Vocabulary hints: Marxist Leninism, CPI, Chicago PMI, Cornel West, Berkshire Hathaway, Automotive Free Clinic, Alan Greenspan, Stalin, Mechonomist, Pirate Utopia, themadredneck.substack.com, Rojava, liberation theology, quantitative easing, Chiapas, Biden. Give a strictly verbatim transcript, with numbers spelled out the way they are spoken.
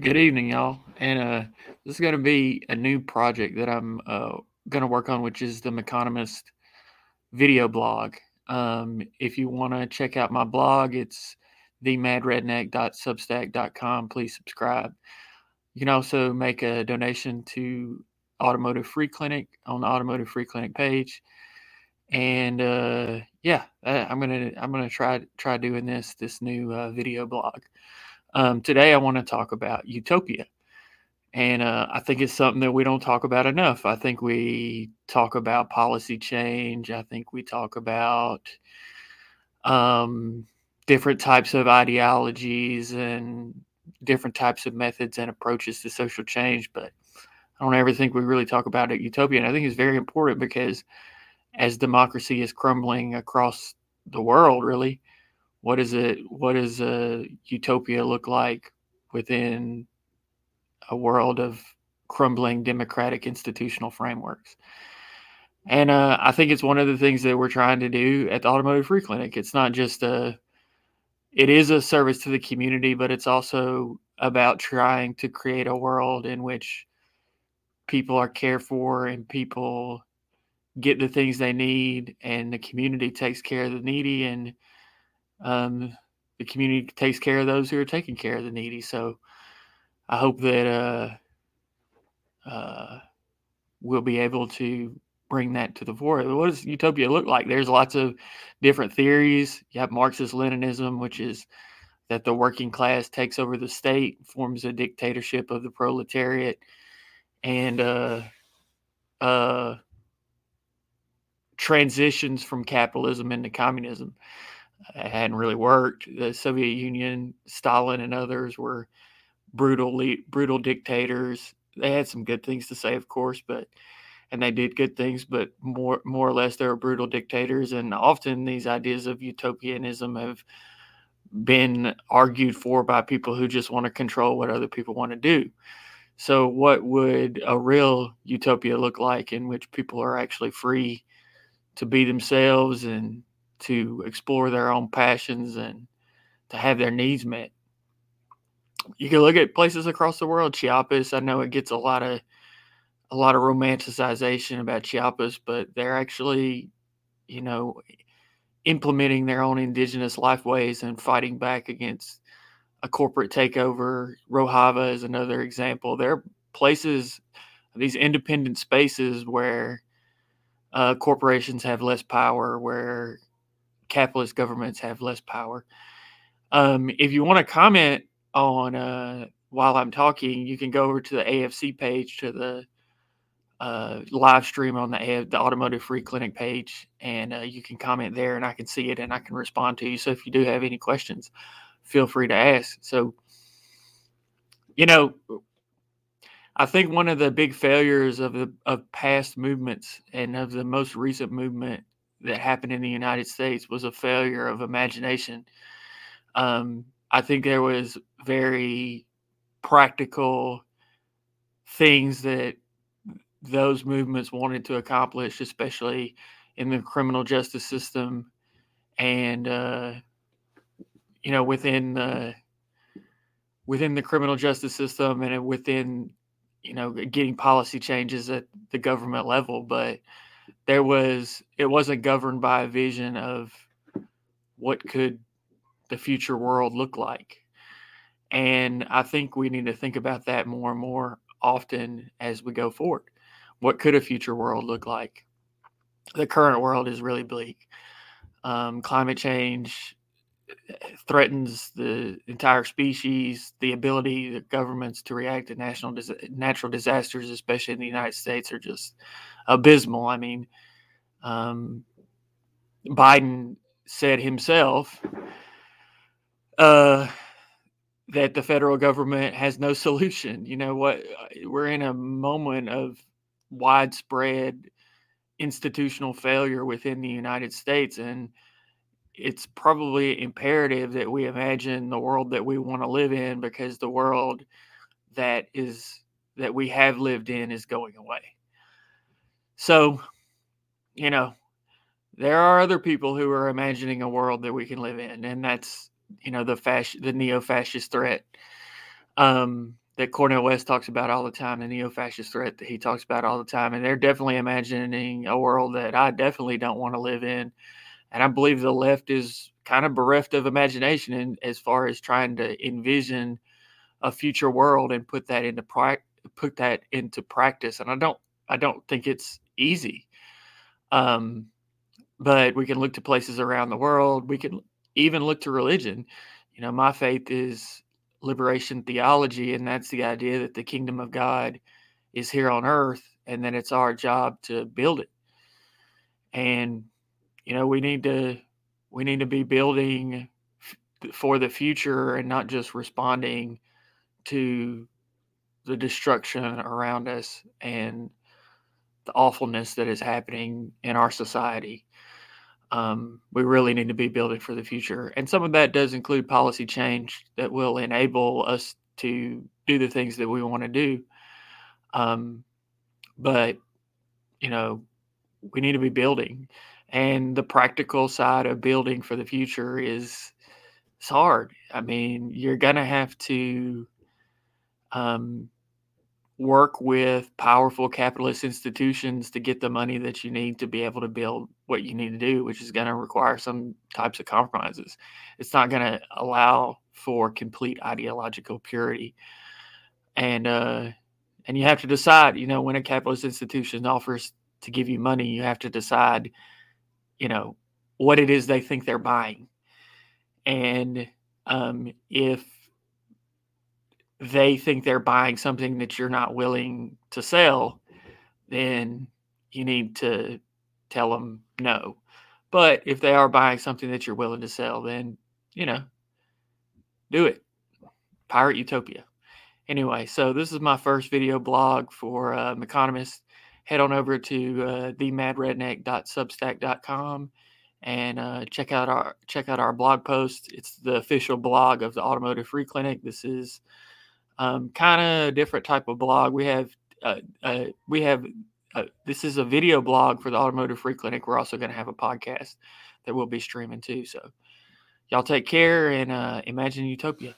Good evening, y'all. And uh, this is going to be a new project that I'm uh, going to work on, which is the Mechonomist video blog. Um, if you want to check out my blog, it's the mad redneck dot substack dot com. Please subscribe. You can also make a donation to Automotive Free Clinic on the Automotive Free Clinic page. And uh, yeah, I'm gonna I'm gonna try try doing this this new uh, video blog. Um, today, I want to talk about utopia, and uh, I think it's something that we don't talk about enough. I think we talk about policy change. I think we talk about um, different types of ideologies and different types of methods and approaches to social change, but I don't ever think we really talk about it, utopia. And I think it's very important because as democracy is crumbling across the world, really, What is it? What does a utopia look like within a world of crumbling democratic institutional frameworks? And uh, I think it's one of the things that we're trying to do at the Automotive Free Clinic. It's not just a, it is a service to the community, but it's also about trying to create a world in which people are cared for and people get the things they need, and the community takes care of the needy, and Um, the community takes care of those who are taking care of the needy. So I hope that uh, uh, we'll be able to bring that to the fore. What does utopia look like? There's lots of different theories. You have Marxist Leninism, which is that the working class takes over the state, forms a dictatorship of the proletariat, and uh, uh, transitions from capitalism into communism. It hadn't really worked. The Soviet Union, Stalin and others were brutal, brutal dictators. They had some good things to say, of course, but and they did good things, but more, more or less they were brutal dictators. And often these ideas of utopianism have been argued for by people who just want to control what other people want to do. So what would a real utopia look like in which people are actually free to be themselves and to explore their own passions and to have their needs met? You can look at places across the world. Chiapas, I know it gets a lot of a lot of romanticization about Chiapas, but they're actually, you know, implementing their own indigenous lifeways and fighting back against a corporate takeover. Rojava is another example. There are places, these independent spaces where uh, corporations have less power, where capitalist governments have less power. Um, if you want to comment on uh, while I'm talking, you can go over to the A F C page, to the uh, live stream on the, A F- the Automotive Free Clinic page, and uh, you can comment there, and I can see it, and I can respond to you. So if you do have any questions, feel free to ask. So, you know, I think one of the big failures of the of past movements and of the most recent movement that happened in the United States was a failure of imagination. Um, I think there was very practical things that those movements wanted to accomplish, especially in the criminal justice system and, uh, you know, within the, within the criminal justice system and within, you know, getting policy changes at the government level. But There was, it wasn't governed by a vision of what could the future world look like. And I think we need to think about that more and more often as we go forward. What could a future world look like? The current world is really bleak. Um, climate change threatens the entire species. The ability of governments to react to national dis- natural disasters, especially in the United States, are just abysmal. I mean, um, Biden said himself uh, that the federal government has no solution. You know what? We're in a moment of widespread institutional failure within the United States, and it's probably imperative that we imagine the world that we want to live in, because the world that is that we have lived in is going away. So, you know, there are other people who are imagining a world that we can live in, and that's, you know, the fasc- the neo-fascist threat um, that Cornel West talks about all the time, the neo-fascist threat that he talks about all the time. And they're definitely imagining a world that I definitely don't want to live in. And I believe the left is kind of bereft of imagination in, as far as trying to envision a future world and put that into pra- put that into practice. And I don't I don't think it's easy. Um, but we can look to places around the world. We can even look to religion. You know, my faith is liberation theology, and that's the idea that the kingdom of God is here on earth, and then it's our job to build it. And you know, we need to we need to be building f- for the future and not just responding to the destruction around us and the awfulness that is happening in our society. Um, we really need to be building for the future. And some of that does include policy change that will enable us to do the things that we want to do. Um, but, you know, we need to be building. And the practical side of building for the future is it's hard. I mean, you're going to have to um, work with powerful capitalist institutions to get the money that you need to be able to build what you need to do, which is going to require some types of compromises. It's not going to allow for complete ideological purity. And uh, and you have to decide, you know, when a capitalist institution offers to give you money, you have to decide, you know, what it is they think they're buying. And um, if they think they're buying something that you're not willing to sell, then you need to tell them no. But if they are buying something that you're willing to sell, then, you know, do it. Pirate Utopia. Anyway, so this is my first video blog for uh, Mechonomist. Head on over to uh, the mad redneck dot substack dot com and uh, check out our check out our blog post. It's the official blog of the Automotive Free Clinic. This is um, kind of a different type of blog. We have uh, uh, we have uh, this is a video blog for the Automotive Free Clinic. We're also going to have a podcast that we'll be streaming too. So y'all take care and uh, imagine utopia.